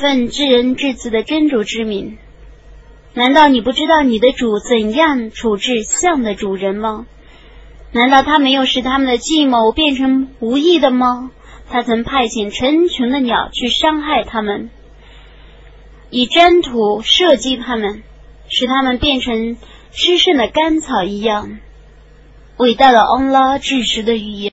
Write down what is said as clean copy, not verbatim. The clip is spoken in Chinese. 奉至仁至慈的真主之名，难道你不知道你的主怎样处置象的主人吗？难道他没有使他们的计谋变成无益的吗？他曾派遣成群的鸟去伤害他们，以粘土射击他们，使他们变成吃剩的干草一样。伟大的安拉至实的语言。